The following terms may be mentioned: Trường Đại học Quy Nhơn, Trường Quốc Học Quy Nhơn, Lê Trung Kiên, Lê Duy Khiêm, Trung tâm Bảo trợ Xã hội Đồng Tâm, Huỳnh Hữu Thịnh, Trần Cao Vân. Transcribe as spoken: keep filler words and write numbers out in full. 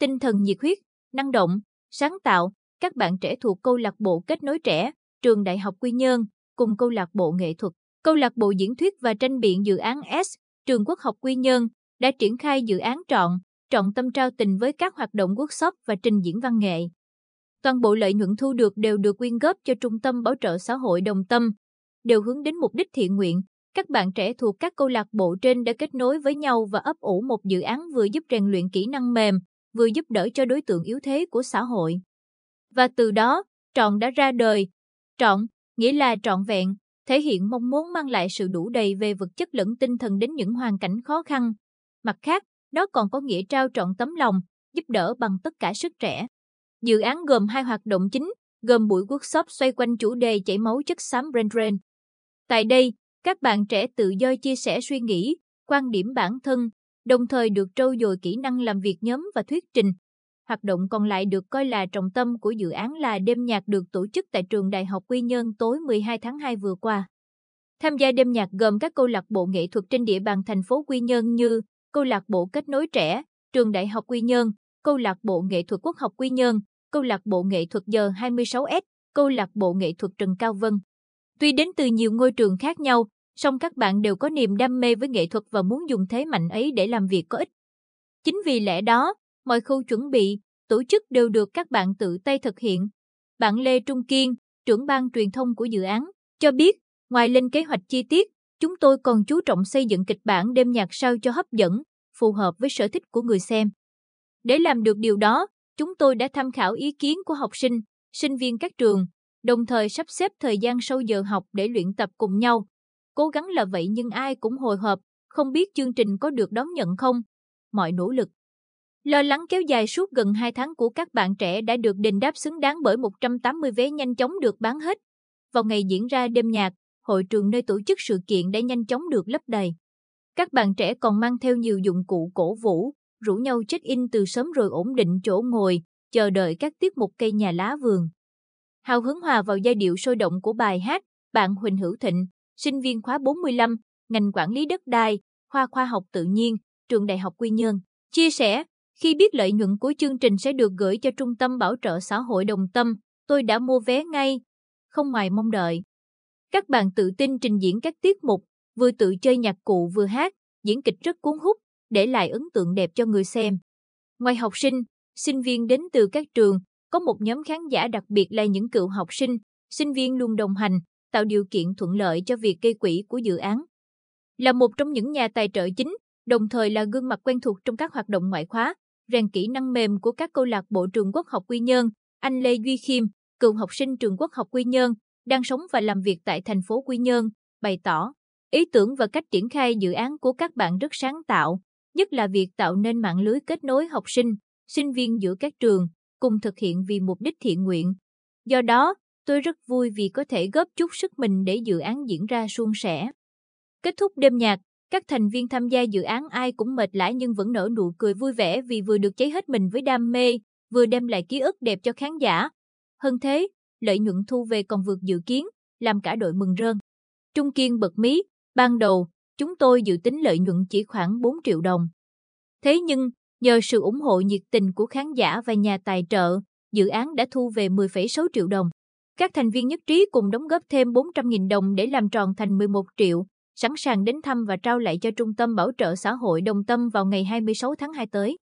tinh thần nhiệt huyết, năng động, sáng tạo, các bạn trẻ thuộc câu lạc bộ Kết nối trẻ, Trường Đại học Quy Nhơn cùng câu lạc bộ nghệ thuật, câu lạc bộ diễn thuyết và tranh biện dự án S, Trường Quốc học Quy Nhơn đã triển khai dự án trọn, trọng tâm trao tình với các hoạt động workshop và trình diễn văn nghệ. Toàn bộ lợi nhuận thu được đều được quyên góp cho Trung tâm Bảo trợ Xã hội Đồng Tâm, đều hướng đến mục đích thiện nguyện. Các bạn trẻ thuộc các câu lạc bộ trên đã kết nối với nhau và ấp ủ một dự án vừa giúp rèn luyện kỹ năng mềm, vừa giúp đỡ cho đối tượng yếu thế của xã hội. Và từ đó, trọn đã ra đời. Trọn, nghĩa là trọn vẹn, thể hiện mong muốn mang lại sự đủ đầy về vật chất lẫn tinh thần đến những hoàn cảnh khó khăn. Mặt khác, nó còn có nghĩa trao trọn tấm lòng, giúp đỡ bằng tất cả sức trẻ. Dự án gồm hai hoạt động chính, gồm buổi workshop xoay quanh chủ đề chảy máu chất xám brain drain. Tại đây, các bạn trẻ tự do chia sẻ suy nghĩ, quan điểm bản thân, đồng thời được trau dồi kỹ năng làm việc nhóm và thuyết trình. Hoạt động còn lại được coi là trọng tâm của dự án là đêm nhạc được tổ chức tại Trường Đại học Quy Nhơn tối mười hai tháng hai vừa qua. Tham gia đêm nhạc gồm các câu lạc bộ nghệ thuật trên địa bàn thành phố Quy Nhơn như câu lạc bộ Kết nối trẻ, Trường Đại học Quy Nhơn, câu lạc bộ nghệ thuật Quốc học Quy Nhơn, câu lạc bộ nghệ thuật Giờ hai mươi sáu S, câu lạc bộ nghệ thuật Trần Cao Vân. Tuy đến từ nhiều ngôi trường khác nhau, song các bạn đều có niềm đam mê với nghệ thuật và muốn dùng thế mạnh ấy để làm việc có ích. Chính vì lẽ đó, mọi khâu chuẩn bị, tổ chức đều được các bạn tự tay thực hiện. Bạn Lê Trung Kiên, trưởng ban truyền thông của dự án, cho biết, ngoài lên kế hoạch chi tiết, chúng tôi còn chú trọng xây dựng kịch bản đêm nhạc sao cho hấp dẫn, phù hợp với sở thích của người xem. Để làm được điều đó, chúng tôi đã tham khảo ý kiến của học sinh, sinh viên các trường, đồng thời sắp xếp thời gian sau giờ học để luyện tập cùng nhau. Cố gắng là vậy nhưng ai cũng hồi hộp, không biết chương trình có được đón nhận không. Mọi nỗ lực, lo lắng kéo dài suốt gần hai tháng của các bạn trẻ đã được đền đáp xứng đáng bởi một trăm tám mươi vé nhanh chóng được bán hết. Vào ngày diễn ra đêm nhạc, hội trường nơi tổ chức sự kiện đã nhanh chóng được lấp đầy. Các bạn trẻ còn mang theo nhiều dụng cụ cổ vũ, rủ nhau check-in từ sớm rồi ổn định chỗ ngồi, chờ đợi các tiết mục cây nhà lá vườn. Hào hứng hòa vào giai điệu sôi động của bài hát, bạn Huỳnh Hữu Thịnh, sinh viên khóa bốn mươi lăm, ngành quản lý đất đai, khoa khoa học tự nhiên, Trường Đại học Quy Nhơn, chia sẻ, khi biết lợi nhuận của chương trình sẽ được gửi cho Trung tâm Bảo trợ Xã hội Đồng Tâm, tôi đã mua vé ngay, không ngoài mong đợi. Các bạn tự tin trình diễn các tiết mục, vừa tự chơi nhạc cụ vừa hát, diễn kịch rất cuốn hút, để lại ấn tượng đẹp cho người xem. Ngoài học sinh, sinh viên đến từ các trường, có một nhóm khán giả đặc biệt là những cựu học sinh, sinh viên luôn đồng hành, tạo điều kiện thuận lợi cho việc gây quỹ của dự án. Là một trong những nhà tài trợ chính, đồng thời là gương mặt quen thuộc trong các hoạt động ngoại khóa, rèn kỹ năng mềm của các câu lạc bộ Trường Quốc học Quy Nhơn, anh Lê Duy Khiêm, cựu học sinh Trường Quốc học Quy Nhơn, đang sống và làm việc tại thành phố Quy Nhơn, bày tỏ, ý tưởng và cách triển khai dự án của các bạn rất sáng tạo, nhất là việc tạo nên mạng lưới kết nối học sinh, sinh viên giữa các trường, cùng thực hiện vì mục đích thiện nguyện. Do đó, tôi rất vui vì có thể góp chút sức mình để dự án diễn ra suôn sẻ. Kết thúc đêm nhạc, các thành viên tham gia dự án ai cũng mệt lả nhưng vẫn nở nụ cười vui vẻ vì vừa được cháy hết mình với đam mê, vừa đem lại ký ức đẹp cho khán giả. Hơn thế, lợi nhuận thu về còn vượt dự kiến, làm cả đội mừng rơn. Trung Kiên bật mí, ban đầu, chúng tôi dự tính lợi nhuận chỉ khoảng bốn triệu đồng. Thế nhưng, nhờ sự ủng hộ nhiệt tình của khán giả và nhà tài trợ, dự án đã thu về mười phẩy sáu triệu đồng. Các thành viên nhất trí cùng đóng góp thêm bốn trăm nghìn đồng để làm tròn thành mười một triệu, sẵn sàng đến thăm và trao lại cho Trung tâm Bảo trợ Xã hội Đồng Tâm vào ngày hai mươi sáu tháng hai tới.